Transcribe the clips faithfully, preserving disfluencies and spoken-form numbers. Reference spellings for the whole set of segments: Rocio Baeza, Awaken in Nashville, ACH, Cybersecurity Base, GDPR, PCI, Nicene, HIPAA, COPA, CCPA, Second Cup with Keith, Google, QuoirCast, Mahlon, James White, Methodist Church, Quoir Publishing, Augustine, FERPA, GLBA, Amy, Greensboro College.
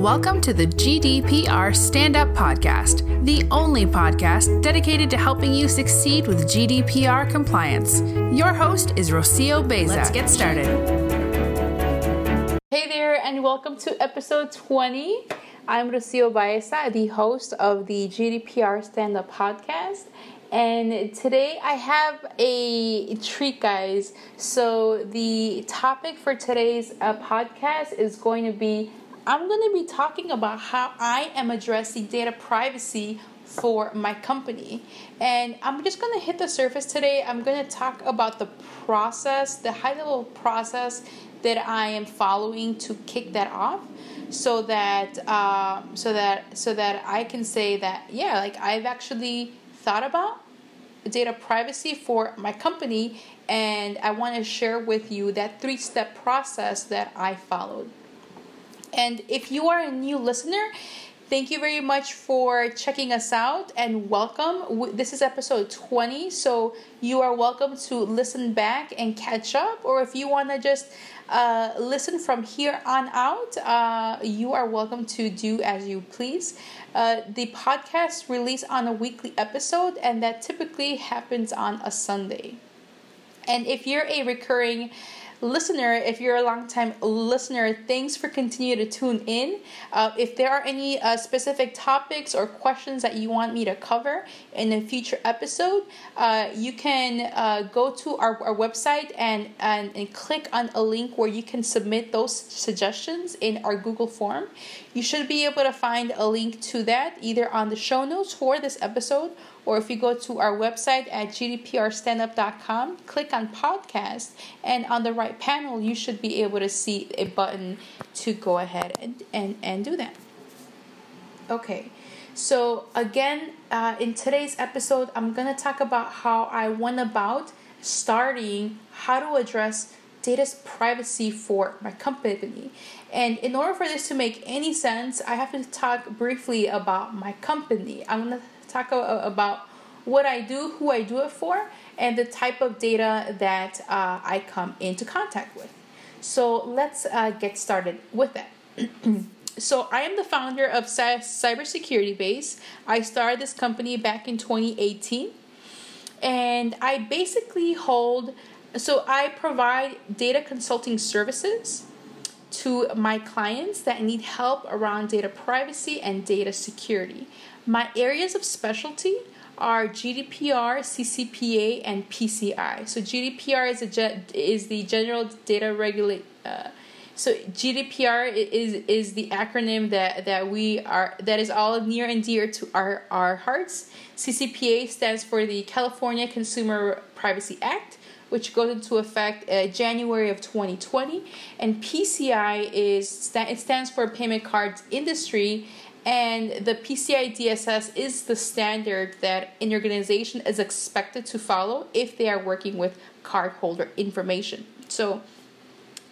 Welcome to the G D P R Stand Up Podcast, the only podcast dedicated to helping you succeed with G D P R compliance. Your host is Rocio Baeza. Let's get started. Hey there, and welcome to episode twenty. I'm Rocio Baeza, the host of the G D P R Stand Up Podcast. And today I have a treat, guys. So the topic for today's uh, podcast is going to be, I'm going to be talking about how I am addressing data privacy for my company. And I'm just going to hit the surface today. I'm going to talk about the process, the high-level process that I am following to kick that off. So that, uh, so that, so that I can say that, yeah, like I've actually thought about data privacy for my company, and I want to share with you that three-step process that I followed. And if you are a new listener, thank you very much for checking us out and welcome. This is episode twenty, so you are welcome to listen back and catch up, or if you want to just uh, listen from here on out, uh, you are welcome to do as you please. Uh, the podcast releases on a weekly episode, and that typically happens on a Sunday. And if you're a recurring listener, if you're a long-time listener, thanks for continuing to tune in. Uh, if there are any uh, specific topics or questions that you want me to cover in a future episode, uh, you can uh, go to our, our website and, and, and click on a link where you can submit those suggestions in our Google form. You should be able to find a link to that either on the show notes for this episode, or if you go to our website at G D P R stand up dot com, click on podcast, and on the right panel, you should be able to see a button to go ahead and, and, and do that. Okay, so again, uh, in today's episode, I'm going to talk about how I went about starting how to address data privacy for my company. And in order for this to make any sense, I have to talk briefly about my company. I'm going to talk about what I do, who I do it for, and the type of data that uh, I come into contact with. So let's uh, get started with that. So I am the founder of Cybersecurity Base. I started this company back in twenty eighteen, and I basically hold, so I provide data consulting services to my clients that need help around data privacy and data security. My areas of specialty are G D P R, C C P A, and P C I. So G D P R is a is the General Data Regulate. Uh, so G D P R is is the acronym that, that we are that is all near and dear to our, our hearts. C C P A stands for the California Consumer Privacy Act, which goes into effect uh, January of twenty twenty, and P C I is it stands for Payment Cards Industry. And the P C I D S S is the standard that an organization is expected to follow if they are working with cardholder information. So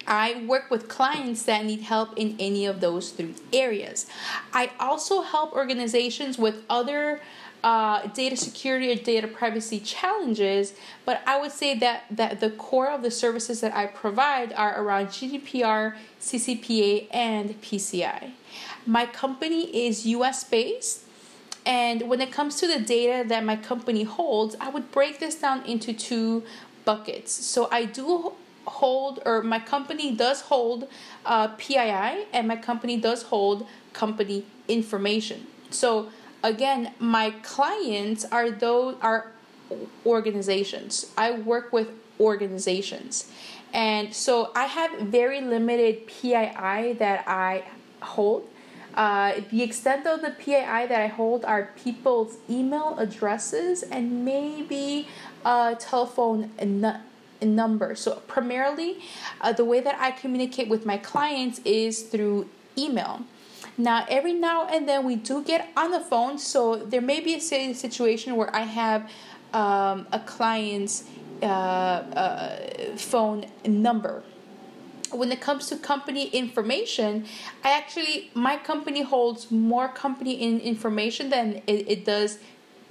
I work with clients that need help in any of those three areas. I also help organizations with other uh, data security or data privacy challenges, but I would say that, that the core of the services that I provide are around G D P R, C C P A, and P C I. My company is U S based, and when it comes to the data that my company holds, I would break this down into two buckets. So I do hold, or my company does hold uh, P I I, and my company does hold company information. So again, my clients are those are organizations. I work with organizations, and so I have very limited P I I that I hold. Uh, the extent of the P I I that I hold are people's email addresses and maybe uh, telephone n- number. So primarily, uh, the way that I communicate with my clients is through email. Now, every now and then we do get on the phone, so there may be a situation where I have um, a client's uh, uh, phone number. When it comes to company information, I actually, my company holds more company in information than it, it does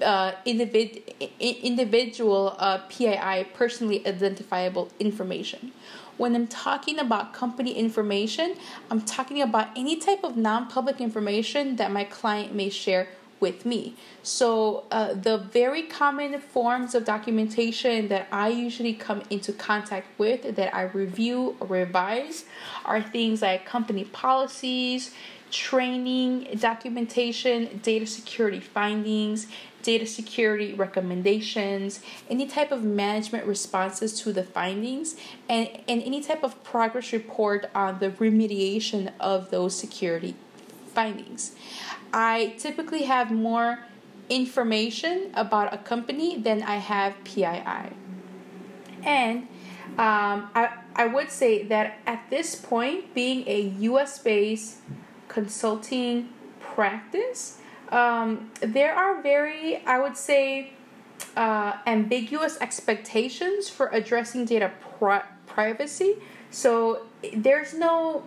uh, individ, individual uh, P I I, personally identifiable information. When I'm talking about company information, I'm talking about any type of non-public information that my client may share with me. So uh, the very common forms of documentation that I usually come into contact with, that I review or revise, are things like company policies, training, documentation, data security findings, data security recommendations, any type of management responses to the findings, and, and any type of progress report on the remediation of those security findings. I typically have more information about a company than I have P I I. And um, I, I would say that at this point, being a U S based consulting practice, um, there are very, I would say, uh, ambiguous expectations for addressing data pri- privacy. So there's no,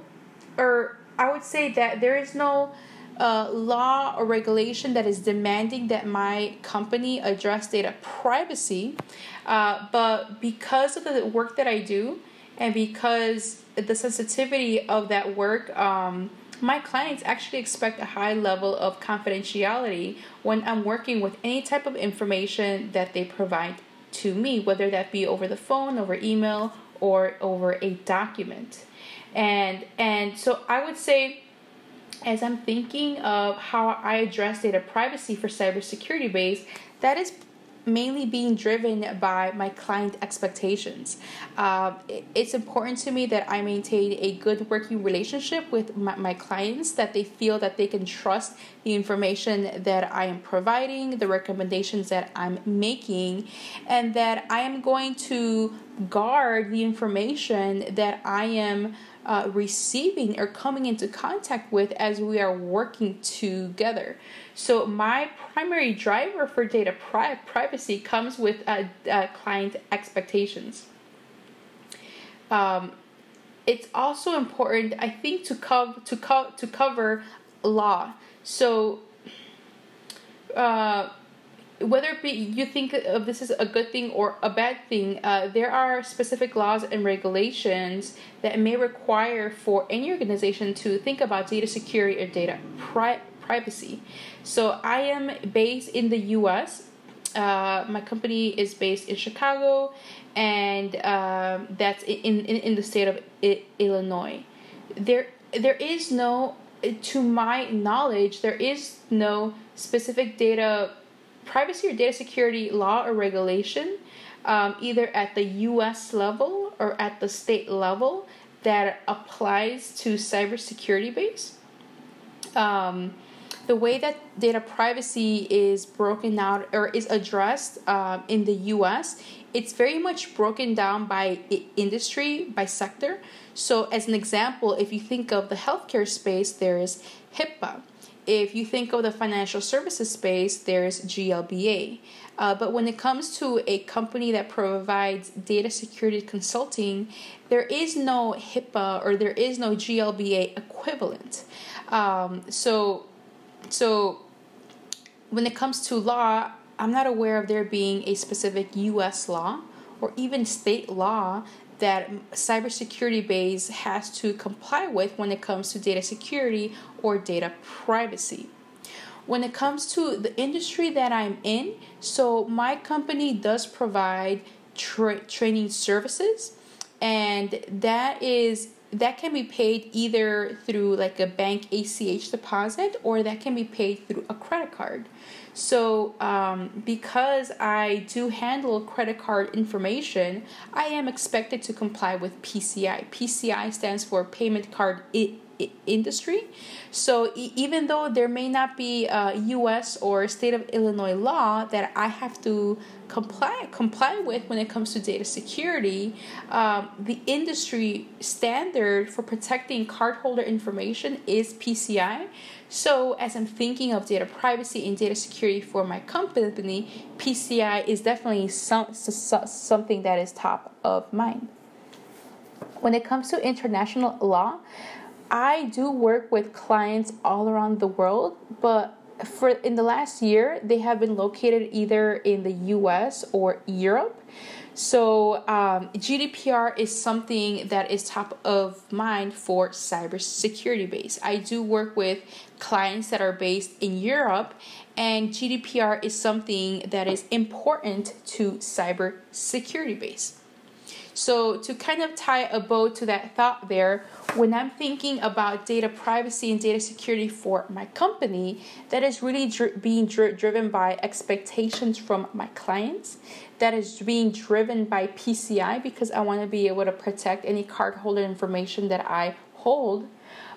or I would say that there is no uh, law or regulation that is demanding that my company address data privacy. Uh, but because of the work that I do and because the sensitivity of that work, um, my clients actually expect a high level of confidentiality when I'm working with any type of information that they provide to me, whether that be over the phone, over email, or over a document. And and so I would say, as I'm thinking of how I address data privacy for Cybersecurity Base, that is mainly being driven by my client expectations. Uh, it, it's important to me that I maintain a good working relationship with my, my clients, that they feel that they can trust the information that I am providing, the recommendations that I'm making, and that I am going to guard the information that I am Uh, receiving or coming into contact with as we are working together. So my primary driver for data pri- privacy comes with uh, uh, client expectations. Um, it's also important, I think, to co- to co- to cover law. So uh, whether it be you think of this is a good thing or a bad thing, uh, there are specific laws and regulations that may require for any organization to think about data security or data pri- privacy. So I am based in the U S. Uh, my company is based in Chicago, and um, that's in, in, in the state of I- Illinois. There, there is no, to my knowledge, there is no specific data privacy or data security law or regulation, um, either at the U S level or at the state level, that applies to Cybersecurity Base. Um, the way that data privacy is broken out or is addressed uh, in the U S, it's very much broken down by industry, by sector. So as an example, if you think of the healthcare space, there is HIPAA. If you think of the financial services space, there's G L B A. Uh, but when it comes to a company that provides data security consulting, there is no HIPAA or there is no G L B A equivalent. Um, so, so when it comes to law, I'm not aware of there being a specific U S law or even state law that Cybersecurity Base has to comply with when it comes to data security or data privacy. When it comes to the industry that I'm in, so my company does provide tra- training services, and that is that can be paid either through like a bank A C H deposit, or that can be paid through a credit card. So um, because I do handle credit card information, I am expected to comply with P C I. P C I stands for Payment Card I- I- Industry. So e- even though there may not be a U S or state of Illinois law that I have to comply comply with when it comes to data security, um, the industry standard for protecting cardholder information is P C I. So as I'm thinking of data privacy and data security for my company, P C I is definitely some, some, something that is top of mind. When it comes to international law, I do work with clients all around the world, but for in the last year, they have been located either in the U S or Europe. So um, G D P R is something that is top of mind for Cybersecurity Base. I do work with clients that are based in Europe, and G D P R is something that is important to Cybersecurity Base. So to kind of tie a bow to that thought there, when I'm thinking about data privacy and data security for my company, that is really dri- being dri- driven by expectations from my clients. That is being driven by P C I, because I want to be able to protect any cardholder information that I hold.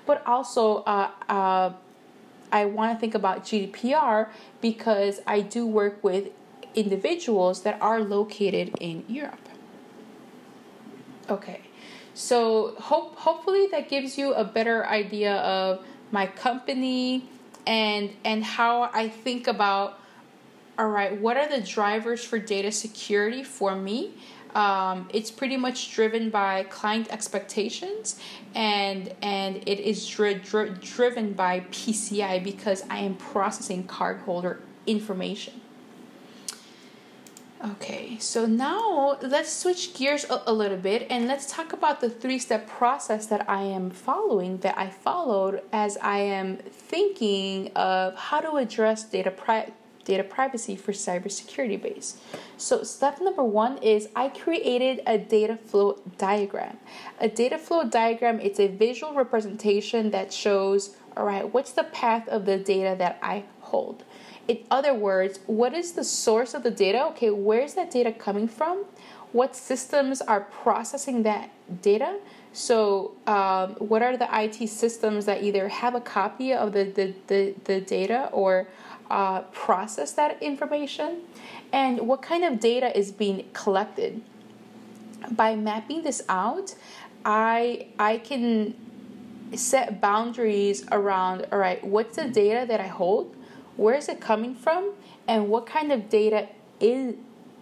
But also uh, uh, I want to think about G D P R because I do work with individuals that are located in Europe. Okay, so hope hopefully that gives you a better idea of my company and and how I think about, all right, what are the drivers for data security for me? Um, it's pretty much driven by client expectations, and and it is dri- dri- driven by P C I because I am processing cardholder information. Okay, so now let's switch gears a, a little bit and let's talk about the three-step process that I am following, that I followed as I am thinking of how to address data pri- data privacy for Cybersecurity Base. So step number one is I created a data flow diagram. A data flow diagram, it's a visual representation that shows, all right, what's the path of the data that I hold? In other words, what is the source of the data? Okay, where is that data coming from? What systems are processing that data? So um, what are the I T systems that either have a copy of the, the, the, the data or uh, process that information? And what kind of data is being collected? By mapping this out, I I can set boundaries around, all right, what's the data that I hold? Where is it coming from, and what kind of data is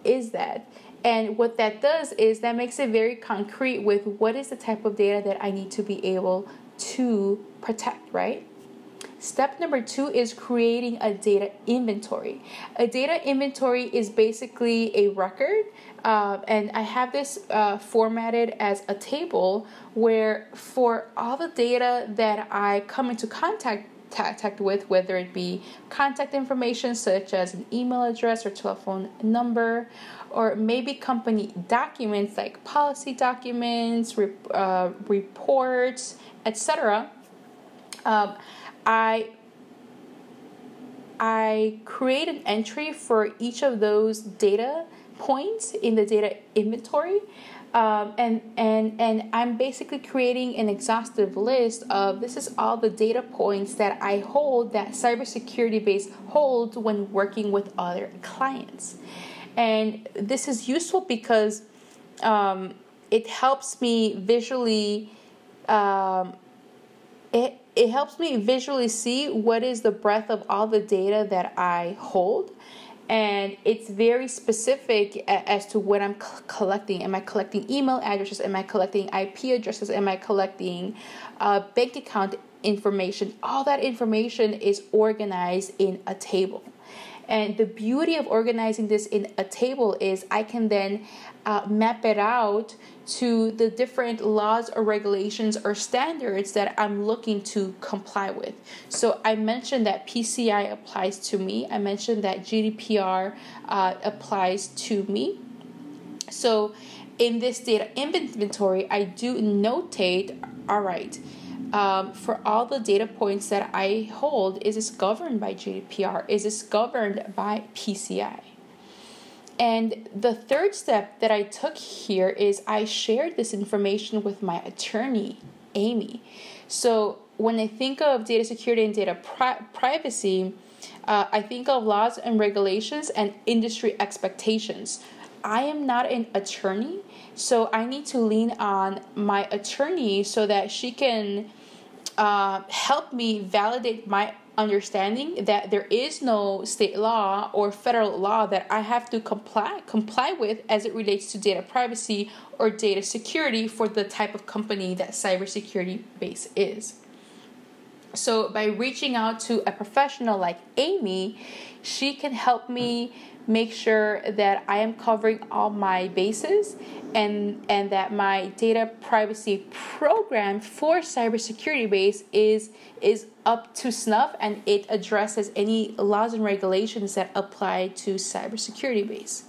is that? And what that does is that makes it very concrete with what is the type of data that I need to be able to protect, right? Step number two is creating a data inventory. A data inventory is basically a record, uh, and I have this uh, formatted as a table where for all the data that I come into contact contact with, whether it be contact information such as an email address or telephone number, or maybe company documents like policy documents, rep- uh, reports, et cetera. Um, I I create an entry for each of those data points in the data inventory. Um, and, and and I'm basically creating an exhaustive list of this is all the data points that I hold, that Cybersecurity Base holds when working with other clients. And this is useful because um, it helps me visually um, it it helps me visually see what is the breadth of all the data that I hold. And it's very specific as to what I'm c- collecting. Am I collecting email addresses? Am I collecting I P addresses? Am I collecting uh, bank account information? All that information is organized in a table. And the beauty of organizing this in a table is I can then uh, map it out to the different laws or regulations or standards that I'm looking to comply with. So I mentioned that P C I applies to me. I mentioned that G D P R uh, applies to me. So in this data inventory, I do notate, all right, Um, for all the data points that I hold, is this governed by G D P R? Is this governed by P C I? And the third step that I took here is I shared this information with my attorney, Amy. So when I think of data security and data pri- privacy, uh, I think of laws and regulations and industry expectations. I am not an attorney, so I need to lean on my attorney so that she can Uh, help me validate my understanding that there is no state law or federal law that I have to comply comply with as it relates to data privacy or data security for the type of company that Cybersecurity Base is. So by reaching out to a professional like Amy, she can help me make sure that I am covering all my bases and, and that my data privacy program for Cybersecurity Base is, is up to snuff, and it addresses any laws and regulations that apply to Cybersecurity Base.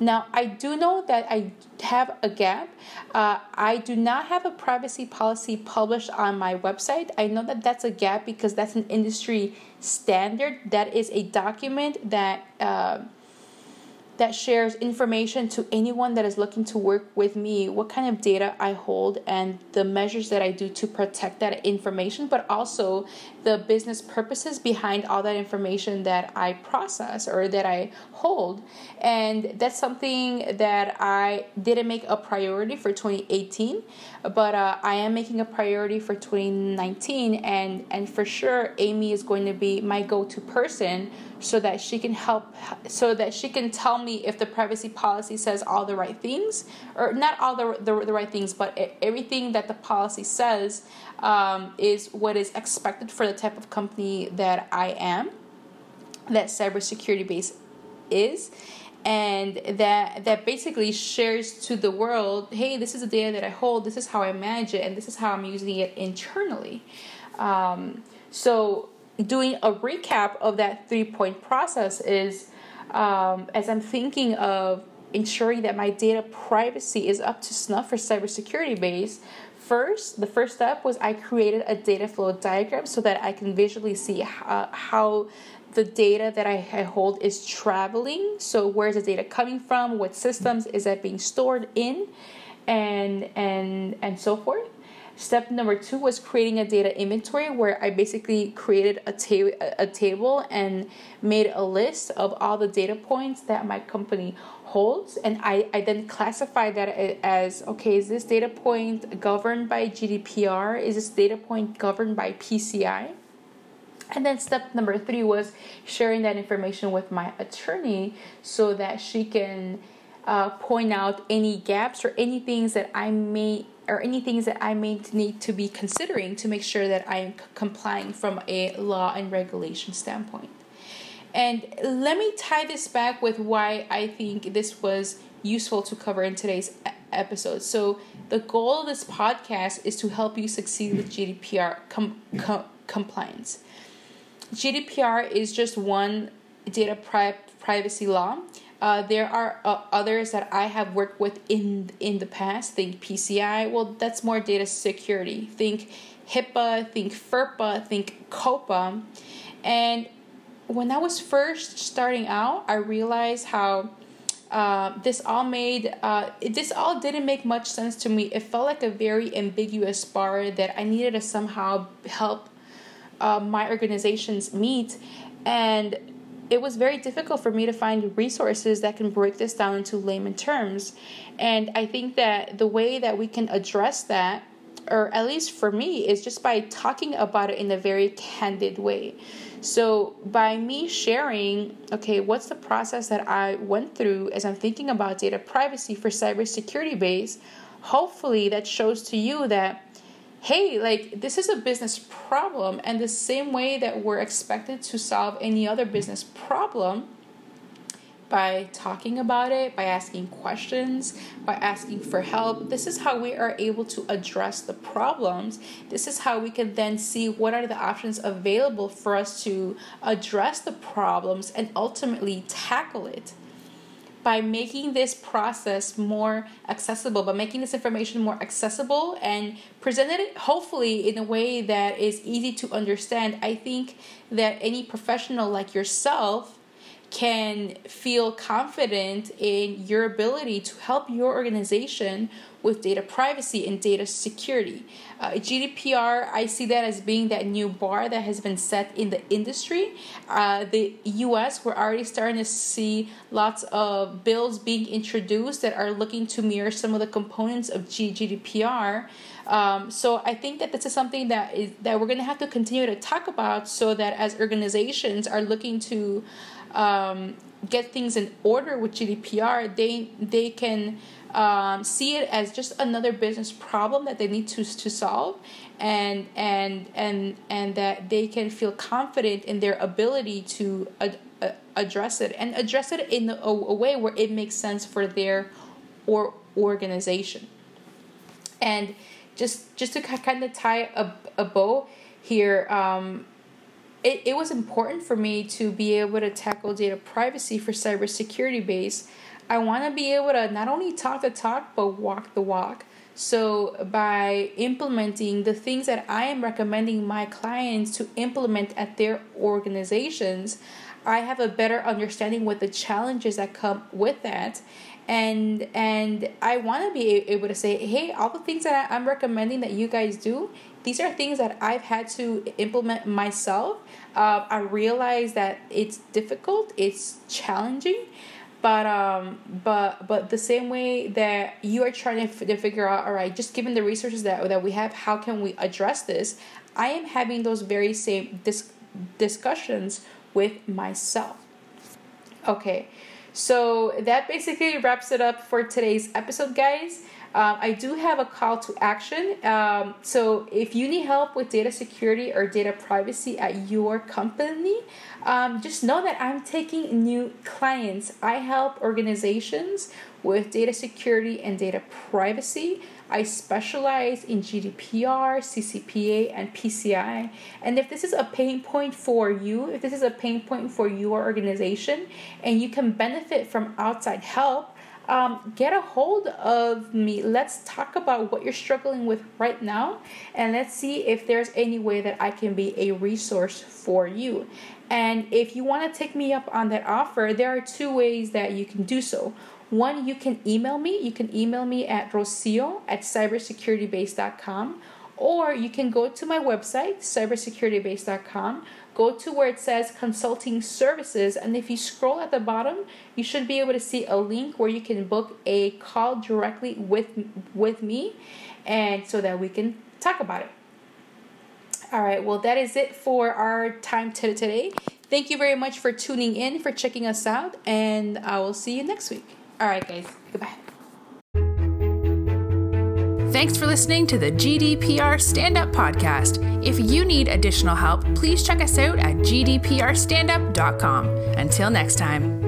Now, I do know that I have a gap. Uh, I do not have a privacy policy published on my website. I know that that's a gap because that's an industry standard. That is a document that uh, that shares information to anyone that is looking to work with me, what kind of data I hold and the measures that I do to protect that information, but also the business purposes behind all that information that I process or that I hold. And that's something that I didn't make a priority for twenty eighteen, but uh, I am making a priority for twenty nineteen. And, and for sure, Amy is going to be my go-to person so that she can help, so that she can tell me if the privacy policy says all the right things, or not all the the, the right things, but everything that the policy says um, is what is expected for the type of company that I am, that Cybersecurity Base is, and that that basically shares to the world, hey, this is the data that I hold, this is how I manage it, and this is how I'm using it internally. Um, so doing a recap of that three-point process is, um, as I'm thinking of ensuring that my data privacy is up to snuff for Cybersecurity Base, first, the first step was I created a data flow diagram so that I can visually see how, how the data that I hold is traveling. So where is the data coming from? What systems is that being stored in? And, and, and so forth. Step number two was creating a data inventory, where I basically created a, ta- a table and made a list of all the data points that my company holds. And I, I then classified that as, okay, is this data point governed by G D P R? Is this data point governed by P C I? And then step number three was sharing that information with my attorney so that she can uh, point out any gaps or any things that I may or any things that I may need to be considering to make sure that I am c- complying from a law and regulation standpoint. And let me tie this back with why I think this was useful to cover in today's episode. So the goal of this podcast is to help you succeed with G D P R com- com- compliance. G D P R is just one data pri- privacy law. Uh, there are uh, others that I have worked with in in the past. Think P C I. Well, that's more data security. Think HIPAA. Think FERPA. Think COPA. And when I was first starting out, I realized how uh, this all made uh, this all didn't make much sense to me. It felt like a very ambiguous bar that I needed to somehow help uh, my organizations meet, and it was very difficult for me to find resources that can break this down into layman terms. And I think that the way that we can address that, or at least for me, is just by talking about it in a very candid way. So by me sharing, okay, what's the process that I went through as I'm thinking about data privacy for Cybersecurity Base, hopefully that shows to you that, hey, like, this is a business problem, and the same way that we're expected to solve any other business problem by talking about it, by asking questions, by asking for help, this is how we are able to address the problems. This is how we can then see what are the options available for us to address the problems and ultimately tackle it. By making this process more accessible, by making this information more accessible and presented it hopefully in a way that is easy to understand, I think that any professional like yourself can feel confident in your ability to help your organization with data privacy and data security. Uh, G D P R, I see that as being that new bar that has been set in the industry. Uh, the U S, we're already starting to see lots of bills being introduced that are looking to mirror some of the components of G D P R. Um, so I think that this is something that is that we're going to have to continue to talk about, so that as organizations are looking to um, get things in order with G D P R, they they can um, see it as just another business problem that they need to to solve, and and and and that they can feel confident in their ability to ad- uh, address it and address it in a, a way where it makes sense for their or organization. And just just to kind of tie a, a bow here, um, it, it was important for me to be able to tackle data privacy for Cybersecurity Base. I want to be able to not only talk the talk, but walk the walk. So by implementing the things that I am recommending my clients to implement at their organizations, I have a better understanding what the challenges that come with that. And and I want to be able to say, hey, all the things that I'm recommending that you guys do, these are things that I've had to implement myself. Uh, I realize that it's difficult, it's challenging. But um, but but the same way that you are trying to, f- to figure out, all right, just given the resources that that we have, how can we address this? I am having those very same dis- discussions with myself. Okay, so that basically wraps it up for today's episode, guys. Um, I do have a call to action. Um, so if you need help with data security or data privacy at your company, um, just know that I'm taking new clients. I help organizations with data security and data privacy. I specialize in G D P R, C C P A, and P C I. And if this is a pain point for you, if this is a pain point for your organization, and you can benefit from outside help, Um, get a hold of me. Let's talk about what you're struggling with right now, and let's see if there's any way that I can be a resource for you. And if you want to take me up on that offer, there are two ways that you can do so. One, you can email me. You can email me at rocio at cybersecurity base dot com, or you can go to my website, cybersecurity base dot com. Go to where it says consulting services, and if you scroll at the bottom, you should be able to see a link where you can book a call directly with with me, and so that we can talk about it. All right, well, that is it for our time t- today. Thank you very much for tuning in, for checking us out, and I will see you next week. All right, guys, goodbye. Thanks for listening to the G D P R Stand Up Podcast. If you need additional help, please check us out at G D P R stand up dot com. Until next time.